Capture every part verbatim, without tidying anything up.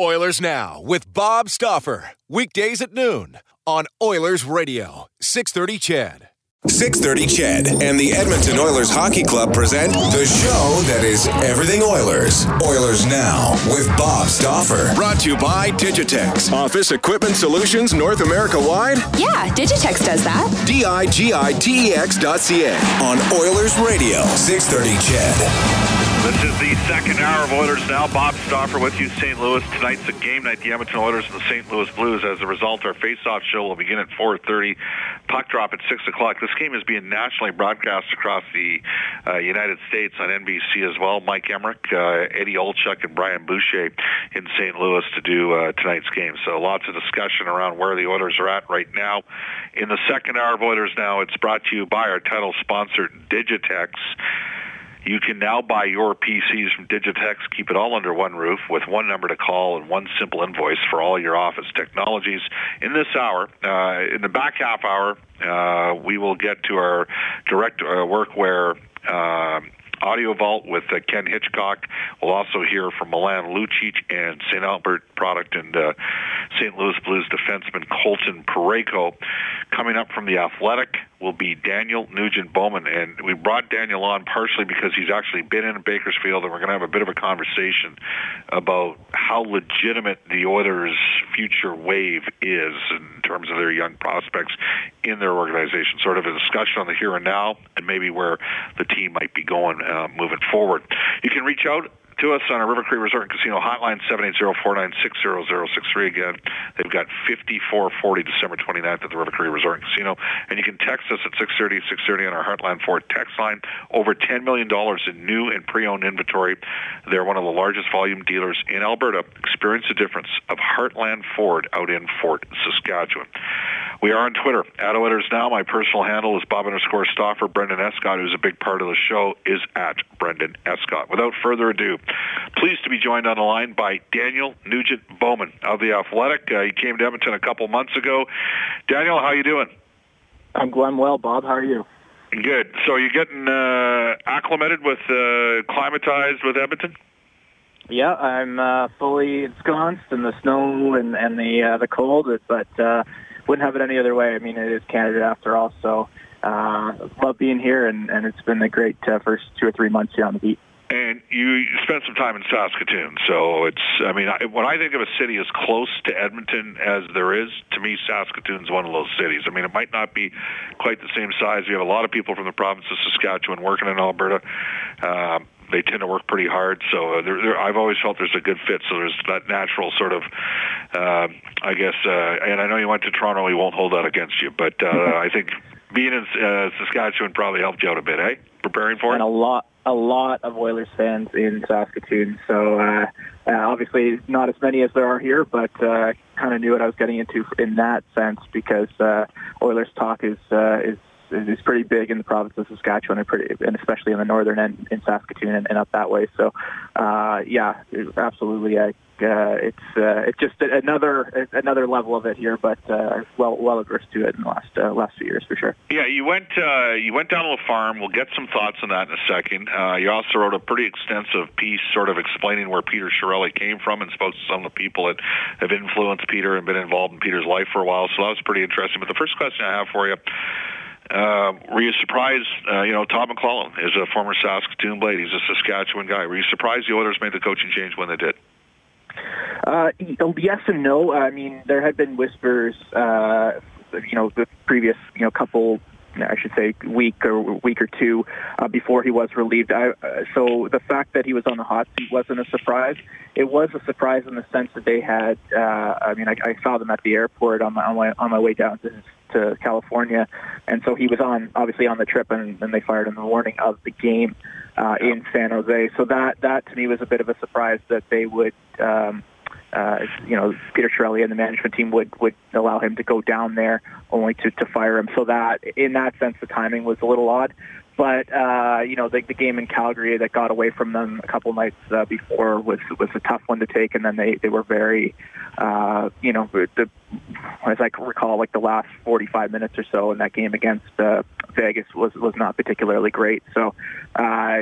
Oilers Now with Bob Stauffer, weekdays at noon on Oilers Radio, six thirty C H E D. six thirty C H E D and the Edmonton Oilers Hockey Club present the show that is everything Oilers. Oilers Now with Bob Stauffer. Brought to you by Digitex. Office Equipment Solutions North America wide? Yeah, Digitex does that. D I G I T E X dot C A. On Oilers Radio, six thirty C H E D. This is the second hour of Oilers Now. Bob Stauffer with you, Saint Louis. Tonight's a game night, the Edmonton Oilers and the Saint Louis Blues. As a result, our face-off show will begin at four thirty. Puck drop at six o'clock. This game is being nationally broadcast across the uh, United States on N B C as well. Mike Emmerich, uh, Eddie Olchuk, and Brian Boucher in Saint Louis to do uh, tonight's game. So lots of discussion around where the Oilers are at right now. In the second hour of Oilers Now, it's brought to you by our title sponsor, Digitex. You can now buy your P Cs from Digitex, keep it all under one roof with one number to call and one simple invoice for all your office technologies. In this hour, uh, in the back half hour, uh, we will get to our direct uh, workwear uh, audio vault with uh, Ken Hitchcock. We'll also hear from Milan Lucic and Saint Albert product and uh, Saint Louis Blues defenseman Colton Parayko. Coming up from The Athletic will be Daniel Nugent-Bowman, and we brought Daniel on partially because he's actually been in Bakersfield, and we're going to have a bit of a conversation about how legitimate the Oilers' future wave is in terms of their young prospects in their organization, sort of a discussion on the here and now and maybe where the team might be going uh, moving forward. You can reach out to us on our River Cree Resort and Casino hotline, seven eight zero, four nine six, zero zero six three. Again, they've got fifty-four forty December twenty-ninth at the River Cree Resort and Casino. And you can text us at six thirty, six thirty on our Heartland Ford text line. Over ten million dollars in new and pre-owned inventory. They're one of the largest volume dealers in Alberta. Experience the difference of Heartland Ford out in Fort Saskatchewan. We are on Twitter, at Oilers Now. My personal handle is Bob underscore Stauffer. Brendan Escott, who's a big part of the show, is at Brendan Escott. Without further ado, pleased to be joined on the line by Daniel Nugent-Bowman of The Athletic. Uh, he came to Edmonton a couple months ago. Daniel, how you doing? I'm going well, Bob. How are you? Good. So you're getting uh, acclimated with, uh, acclimatized with Edmonton? Yeah, I'm uh, fully ensconced in the snow and, and the uh, the cold, but uh, wouldn't have it any other way. I mean, it is Canada after all, so uh, love being here, and, and it's been a great uh, first two or three months here on the beat. And you spent some time in Saskatoon, so it's, I mean, I, when I think of a city as close to Edmonton as there is, to me, Saskatoon's one of those cities. I mean, it might not be quite the same size. We have a lot of people from the province of Saskatchewan working in Alberta. Um, they tend to work pretty hard, so they're, they're, I've always felt there's a good fit, so there's that natural sort of, uh, I guess, uh, and I know you went to Toronto, we won't hold that against you, but uh, I think being in uh, Saskatchewan probably helped you out a bit, eh? Preparing for it? And a lot. A lot of Oilers fans in Saskatoon, so uh, uh, obviously not as many as there are here, but uh, kind of knew what I was getting into in that sense because uh, Oilers talk is uh, is is pretty big in the province of Saskatchewan, and, pretty, and especially in the northern end in Saskatoon and, and up that way. So, uh, yeah, absolutely, I, uh, it's uh, it's just another another level of it here, but uh, well well averse to it in the last uh, last few years for sure. Yeah, you went uh, you went down to the farm. We'll get some thoughts on that in a second. Uh, you also wrote a pretty extensive piece, sort of explaining where Peter Chiarelli came from, and spoke to some of the people that have influenced Peter and been involved in Peter's life for a while. So that was pretty interesting. But the first question I have for you. Uh, were you surprised, uh, you know, Todd McLellan is a former Saskatoon Blade. He's a Saskatchewan guy. Were you surprised the Oilers made the coaching change when they did? Uh, yes and no. I mean, there had been whispers, uh, you know, the previous, you know, couple, I should say, week or week or two uh, before he was relieved. I, uh, so the fact that he was on the hot seat wasn't a surprise. It was a surprise in the sense that they had. Uh, I mean, I, I saw them at the airport on my on my, on my way down to, to California, and so he was on obviously on the trip, and then they fired him the morning of the game uh, in San Jose. So that that to me was a bit of a surprise that they would. Um, Uh, you know, Peter Chiarelli and the management team would, would allow him to go down there only to, to fire him. So that, in that sense, the timing was a little odd. But, uh, you know, the, the game in Calgary that got away from them a couple nights uh, before was was a tough one to take. And then they, they were very, uh, you know, the, as I can recall, like the last forty-five minutes or so in that game against uh, Vegas was, was not particularly great. So, uh,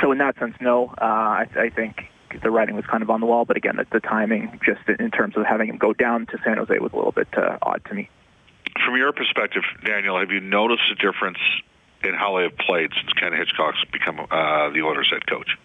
so in that sense, no, uh, I, I think... the writing was kind of on the wall, but again, the, the timing, just in terms of having him go down to San Jose, was a little bit uh, odd to me. From your perspective, Daniel, have you noticed a difference in how they have played since Ken Hitchcock's become uh, the Oilers head coach?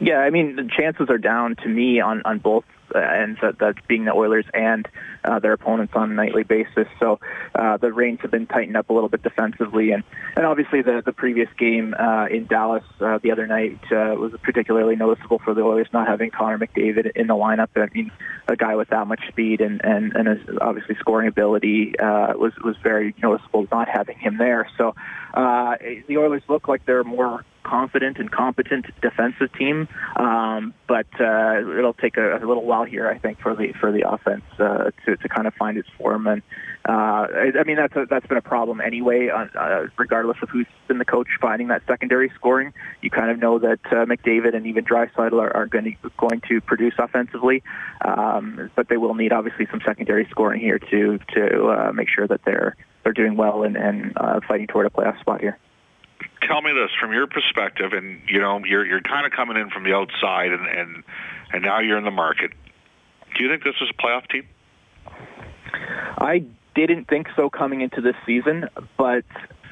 Yeah, I mean, the chances are down to me on, on both uh, ends, uh, that's being the Oilers and uh, their opponents on a nightly basis. So uh, the reins have been tightened up a little bit defensively. And, and obviously the, the previous game uh, in Dallas uh, the other night uh, was particularly noticeable for the Oilers, not having Connor McDavid in the lineup. I mean, a guy with that much speed and, and, and his obviously scoring ability uh, was, was very noticeable not having him there. So uh, the Oilers look like they're more confident and competent defensive team, um, but uh, it'll take a, a little while here, I think, for the for the offense uh, to to kind of find its form. And uh, I, I mean, that's a, that's been a problem anyway, uh, regardless of who's been the coach. Finding that secondary scoring, you kind of know that uh, McDavid and even Draisaitl are, are going to going to produce offensively, um, but they will need obviously some secondary scoring here to to uh, make sure that they're they're doing well and and uh, fighting toward a playoff spot here. Tell me this, from your perspective, and you know you're you're kind of coming in from the outside, and, and and now you're in the market. Do you think this is a playoff team? I didn't think so coming into this season, but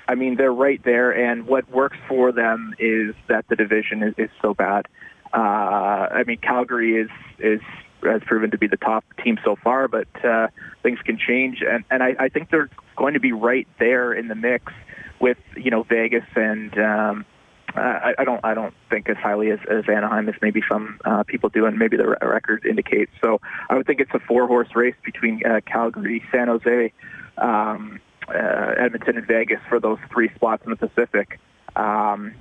I mean they're right there, and what works for them is that the division is, is so bad. Uh, I mean Calgary is is. has proven to be the top team so far, but uh, things can change. And, and I, I think they're going to be right there in the mix with, you know, Vegas. And um, I, I don't I don't think as highly as, as Anaheim as maybe some uh, people do, and maybe the record indicates. So I would think it's a four-horse race between uh, Calgary, San Jose, um, uh, Edmonton, and Vegas for those three spots in the Pacific. Um,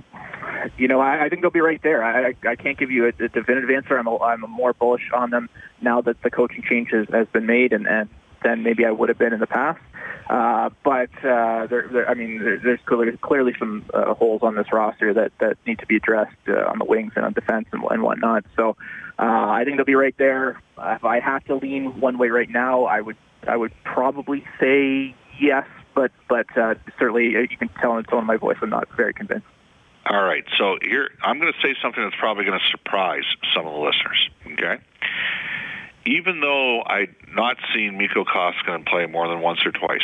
you know, I, I think they'll be right there. I, I can't give you a, a definitive answer. I'm a, I'm a more bullish on them now that the coaching change has, has been made, and, and than maybe I would have been in the past. Uh, but uh, there, there, I mean, there, there's clearly, clearly some uh, holes on this roster that, that need to be addressed uh, on the wings and on defense and, and whatnot. So uh, I think they'll be right there. Uh, if I have to lean one way right now, I would I would probably say yes. But but uh, certainly, you can tell in the tone of my voice, I'm not very convinced. All right. So here, I'm going to say something that's probably going to surprise some of the listeners, okay? Even though I've not seen Miko Koskinen play more than once or twice,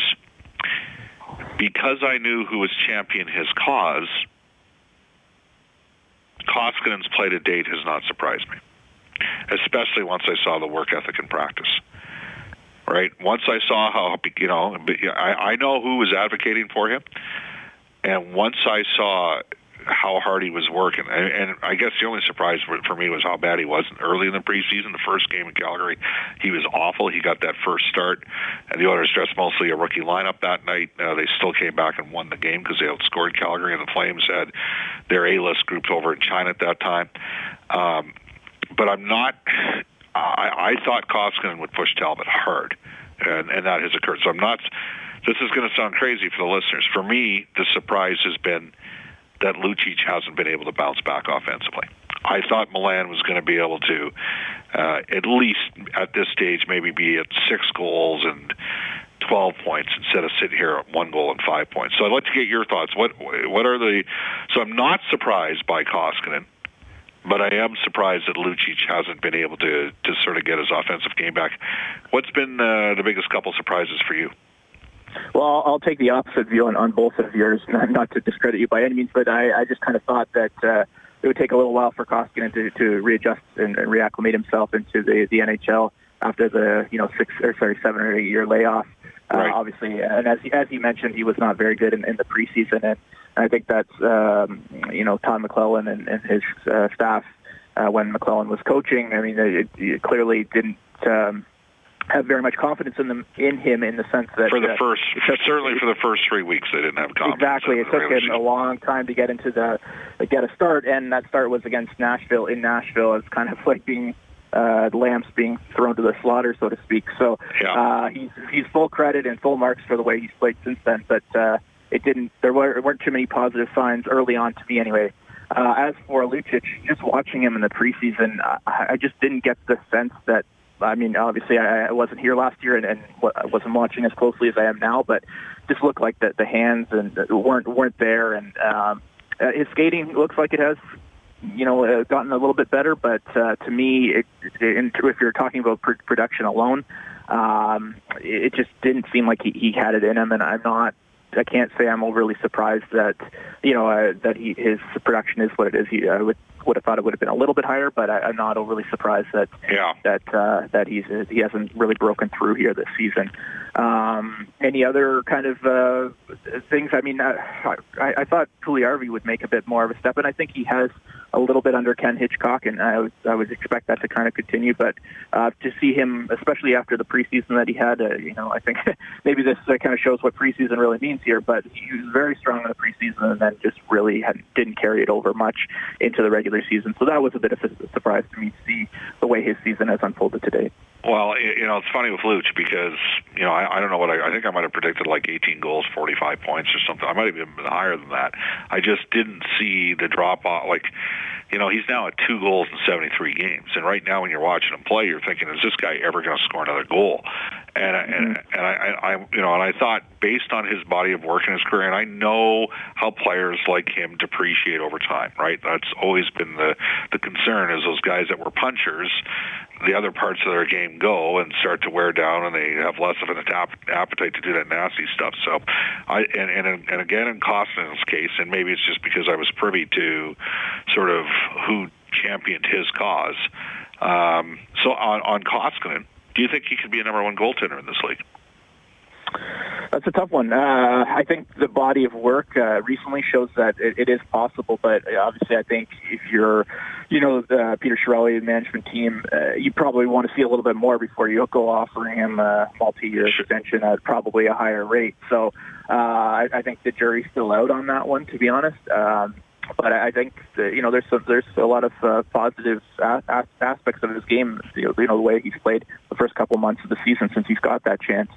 because I knew who was championing his cause, Koskinen's play to date has not surprised me, especially once I saw the work ethic in practice. Right. Once I saw how, you know, I, I know who was advocating for him. And once I saw how hard he was working, and, and I guess the only surprise for, for me was how bad he was early in the preseason. The first game in Calgary, he was awful. He got that first start. And the Oilers dressed mostly a rookie lineup that night. Uh, they still came back and won the game because they outscored Calgary, and the Flames had their A-list groups over in China at that time. Um, but I'm not... I, I thought Koskinen would push Talbot hard, and, and that has occurred. So I'm not – this is going to sound crazy for the listeners. For me, the surprise has been that Lucic hasn't been able to bounce back offensively. I thought Milan was going to be able to uh, at least at this stage maybe be at six goals and twelve points instead of sit here at one goal and five points. So I'd like to get your thoughts. What what are the – so I'm not surprised by Koskinen. But I am surprised that Lucic hasn't been able to, to sort of get his offensive game back. What's been uh, the biggest couple surprises for you? Well, I'll take the opposite view on, on both of yours, not, not to discredit you by any means, but I, I just kind of thought that uh, it would take a little while for Koskinen to, to readjust and, and reacclimate himself into the, the N H L after the, you know, six or sorry, seven or eight year layoff. Right. Uh, obviously, and as he, as he mentioned, he was not very good in, in the preseason, and I think that's um, you know Todd McLellan and, and his uh, staff uh, when McLellan was coaching. I mean, it, it clearly didn't um, have very much confidence in them in him in the sense that for the uh, first took, certainly for the first three weeks they didn't have confidence. Exactly, it took him a long time to get into the to get a start, and that start was against Nashville in Nashville. It's kind of like being. Uh, the lambs being thrown to the slaughter, so to speak. So yeah. uh, he's he's full credit and full marks for the way he's played since then. But uh, it didn't. There were, weren't too many positive signs early on, to me anyway. Uh, as for Lucic, just watching him in the preseason, I, I just didn't get the sense that. I mean, obviously, I, I wasn't here last year and, and I wasn't watching as closely as I am now. But just looked like the, the hands and weren't weren't there. And um, his skating looks like it has. You know, uh, gotten a little bit better, but uh, to me, it, it, if you're talking about pr- production alone, um, it just didn't seem like he, he had it in him. And I'm not, I can't say I'm overly surprised that, you know, uh, that he, his production is what it is. He, I would would have thought it would have been a little bit higher, but I, I'm not overly surprised that yeah. that uh, that he's uh, he hasn't really broken through here this season. Um, any other kind of uh, things? I mean, I, I, I thought Puljujärvi would make a bit more of a step, and I think he has. A little bit under Ken Hitchcock, and I would, I would expect that to kind of continue. But uh, to see him, especially after the preseason that he had, uh, you know, I think maybe this uh, kind of shows what preseason really means here. But he was very strong in the preseason, and then just really had, didn't carry it over much into the regular season. So that was a bit of a surprise to me to see the way his season has unfolded to date. Well, you know, it's funny with Luch because, you know, I, I don't know what I, I think I might have predicted like eighteen goals, forty-five points or something. I might have even been higher than that. I just didn't see the drop off. Like, you know, he's now at two goals in seventy-three games. And right now when you're watching him play, you're thinking, is this guy ever going to score another goal? And, mm-hmm. and, and I, I, you know, and I thought based on his body of work in his career, and I know how players like him depreciate over time, right? That's always been the, the concern is those guys that were punchers, the other parts of their game go and start to wear down, and they have less of an appetite to do that nasty stuff. So, I and and, and again in Kostinen's case, and maybe it's just because I was privy to sort of who championed his cause. Um, so on, on Koskinen, do you think he could be a number one goaltender in this league? That's a tough one. Uh, I think the body of work uh, recently shows that it, it is possible, but obviously I think if you're, you know, uh, Peter Chiarelli, the management team, uh, you probably want to see a little bit more before you go offering him a multi-year extension at probably a higher rate. So uh, I, I think the jury's still out on that one, to be honest. Um, but I think, that, you know, there's some, there's a lot of uh, positive a- a- aspects of his game, you know, the way he's played the first couple months of the season since he's got that chance.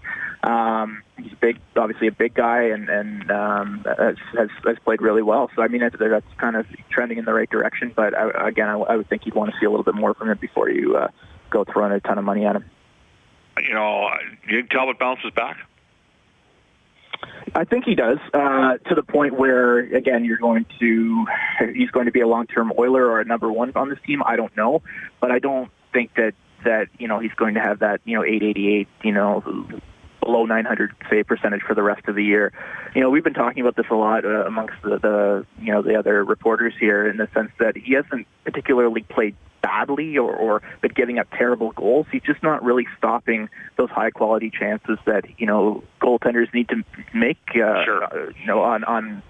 Um, he's big, obviously a big guy, and, and um, has, has, has played really well. So, I mean, that's, that's kind of trending in the right direction. But, I, again, I, I would think you'd want to see a little bit more from him before you uh, go throwing a ton of money at him. You know, do you think Talbot bounces back? I think he does, uh, to the point where, again, you're going to, he's going to be a long-term Oiler or a number one on this team. I don't know, but I don't think that, that you know, he's going to have that, you know, eight eighty-eight, you know, below nine hundred save percentage for the rest of the year. You know, we've been talking about this a lot uh, amongst the, the, you know, the other reporters here in the sense that he hasn't particularly played badly or, or been giving up terrible goals. He's just not really stopping those high-quality chances that, you know, goaltenders need to make, uh, sure. you know, on, on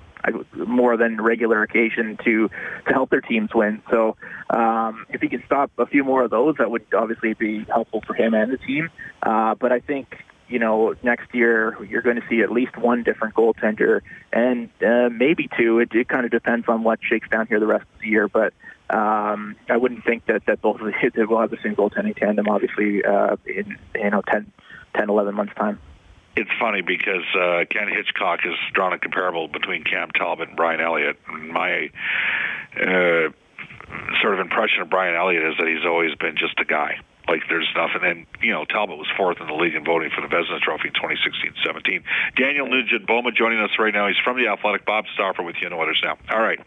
more than regular occasion to, to help their teams win. So um, if he can stop a few more of those, that would obviously be helpful for him and the team. Uh, but I think... You know, next year you're going to see at least one different goaltender, and uh, maybe two. It, it kind of depends on what shakes down here the rest of the year. But um, I wouldn't think that, that both of the will have the same goaltending tandem, obviously, uh, in you know ten, ten, eleven months time. It's funny because uh, Ken Hitchcock has drawn a comparable between Cam Talbot and Brian Elliott. My uh, sort of impression of Brian Elliott is that he's always been just a guy. like there's enough. And then, you know, Talbot was fourth in the league in voting for the Vezina Trophy in twenty sixteen seventeen. Daniel Nugent-Bowman joining us right now. He's from The Athletic. Bob Stauffer with you on Oilers Now. All right.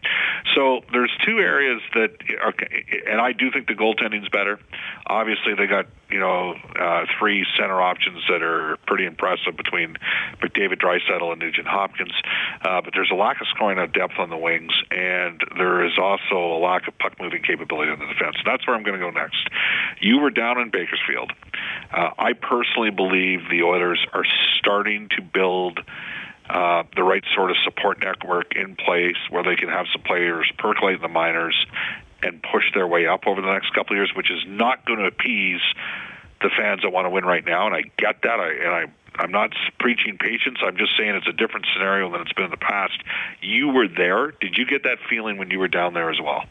So there's two areas that are, and I do think the goaltending's better. Obviously, they got, you know, uh, three center options that are pretty impressive between McDavid, Draisaitl, and Nugent Hopkins. Uh, but there's a lack of scoring on depth on the wings, and there is also a lack of puck-moving capability on the defense. That's where I'm going to go next. You were down in Bakersfield. Uh, I personally believe the Oilers are starting to build uh, the right sort of support network in place where they can have some players percolate in the minors and push their way up over the next couple of years, which is not going to appease the fans that want to win right now, and I get that, I, and I I'm not preaching patience. I'm just saying it's a different scenario than it's been in the past. You were there. Did you get that feeling when you were down there as well?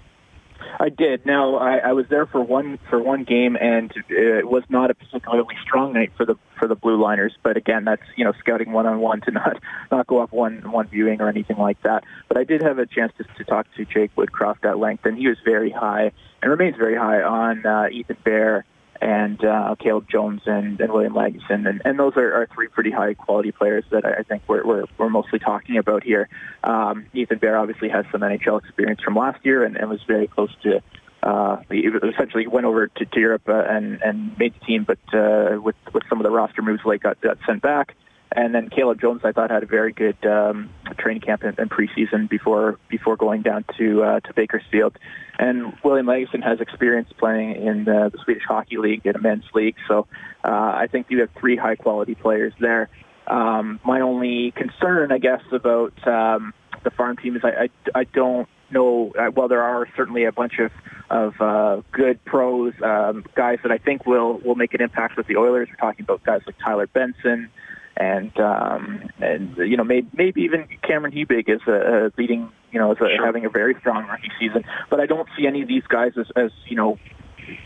I did. Now, I, I was there for one for one game, and it was not a particularly strong night for the for the Blue Liners. But again, that's, you know, scouting one on one to not not go up one one viewing or anything like that. But I did have a chance to, to talk to Jake Woodcroft at length, and he was very high and remains very high on uh, Ethan Bear and uh, Caleb Jones and, and William Lagesson. And, and those are, are three pretty high-quality players that I think we're, we're, we're mostly talking about here. Um, Ethan Bear obviously has some N H L experience from last year and, and was very close to uh, – essentially went over to, to Europe uh, and, and made the team, but uh, with, with some of the roster moves late got, got sent back. And then Caleb Jones, I thought, had a very good um, training camp and preseason before before going down to uh, to Bakersfield. And William Lagesson has experience playing in the, the Swedish Hockey League and a men's league. So uh, I think you have three high-quality players there. Um, my only concern, I guess, about um, the farm team is I, I, I don't know. Well, there are certainly a bunch of of uh, good pros, um, guys that I think will, will make an impact with the Oilers. We're talking about guys like Tyler Benson, And, um, and you know, maybe, maybe even Cameron Hebig is a, a leading, you know, is a, sure. having a very strong rookie season. But I don't see any of these guys as, as you know,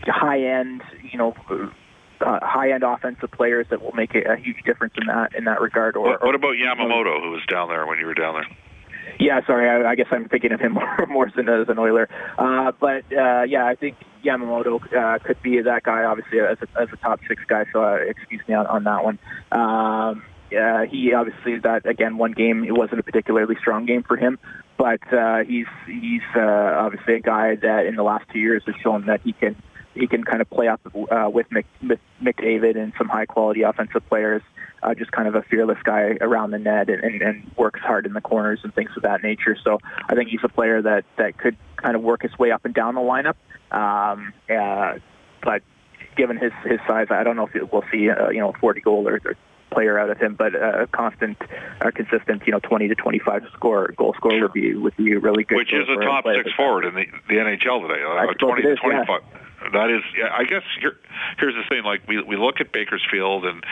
high-end, you know, uh, high-end offensive players that will make a, a huge difference in that in that regard. Or what, what about Yamamoto, who was down there when you were down there? Yeah, sorry, I, I guess I'm thinking of him more, more than as an Oiler. Uh, but, uh, yeah, I think Yamamoto uh, could be that guy, obviously, as a, as a top six guy, so uh, excuse me on, on that one. Um, uh, he obviously, that again, one game, it wasn't a particularly strong game for him, but uh, he's he's uh, obviously a guy that in the last two years has shown that he can he can kind of play up uh, with Mc, McDavid and some high-quality offensive players. Uh, just kind of a fearless guy around the net and, and, and works hard in the corners and things of that nature. So I think he's a player that, that could kind of work his way up and down the lineup. Um, uh, but given his, his size, I don't know if we'll see uh, you know a forty-goal or, or player out of him, but a constant, a consistent, you know, twenty to twenty-five score goal scorer sure. would be would be really good. Which is a top six forward in the, the N H L today. Uh, twenty to twenty-five. Yeah. That is, yeah, I guess here, here's the thing, like we, we look at Bakersfield and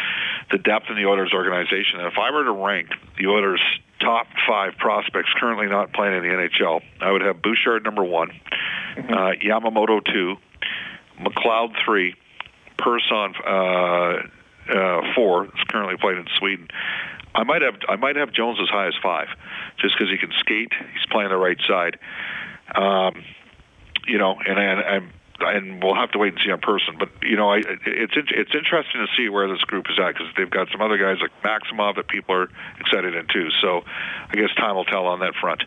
the depth in the Oilers organization, and if I were to rank the Oilers' top five prospects currently not playing in the N H L, I would have Bouchard number one, mm-hmm. uh, Yamamoto two, McLeod three, Persson uh, uh, four, that's currently playing in Sweden. I might have I might have Jones as high as five, just because he can skate, he's playing the right side. Um, you know, and, and I'm... and we'll have to wait and see on person. But, you know, I, it's it's interesting to see where this group is at because they've got some other guys like Maximov that people are excited in too. So I guess time will tell on that front.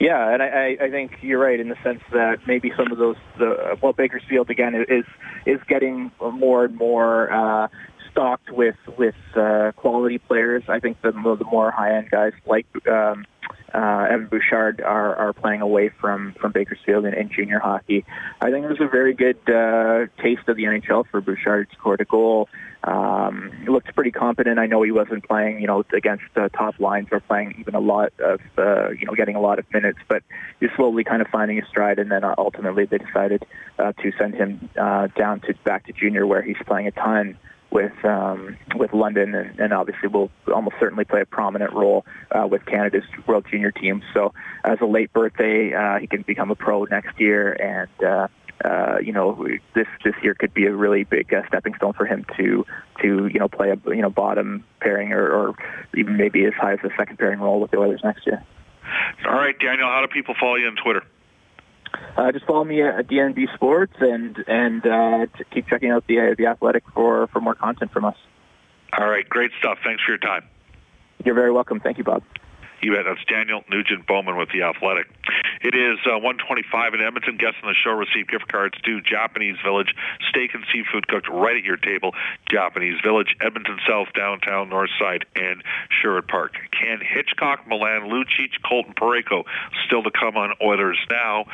Yeah, and I, I think you're right in the sense that maybe some of those, the, well, Bakersfield, again, is is getting more and more uh, stocked with, with uh, quality players. I think the, the more high-end guys like um, Uh, Evan Bouchard are, are playing away from, from Bakersfield in, in junior hockey. I think it was a very good uh, taste of the N H L for Bouchard. Scored a goal. Um, he looked pretty competent. I know he wasn't playing, you know, against uh, top lines or playing even a lot of, uh, you know, getting a lot of minutes, but he's slowly kind of finding his stride, and then ultimately they decided uh, to send him uh, down to back to junior where he's playing a ton with um, with London, and, and obviously will almost certainly play a prominent role uh, with Canada's World Junior team. So as a late birthday, uh, he can become a pro next year, and uh, uh, you know this this year could be a really big uh, stepping stone for him to to you know play a you know bottom pairing or, or even maybe as high as a second pairing role with the Oilers next year. All right, Daniel, how do people follow you on Twitter? uh, just follow me at D N B Sports and and uh, to keep checking out the uh, the Athletic for, for more content from us. All right, great stuff. Thanks for your time. You're very welcome. Thank you, Bob. You bet. That's Daniel Nugent-Bowman with The Athletic. It is uh, one twenty-five in Edmonton. Guests on the show receive gift cards to Japanese Village. Steak and seafood cooked right at your table. Japanese Village, Edmonton South, Downtown, Northside, and Sherwood Park. Ken Hitchcock, Milan Lucic, Colton Parayko still to come on Oilers Now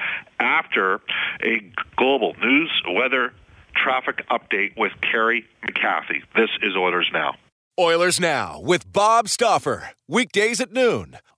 after a global news, weather, traffic update with Carrie McCaffey. This is Oilers Now. Oilers Now with Bob Stauffer. Weekdays at noon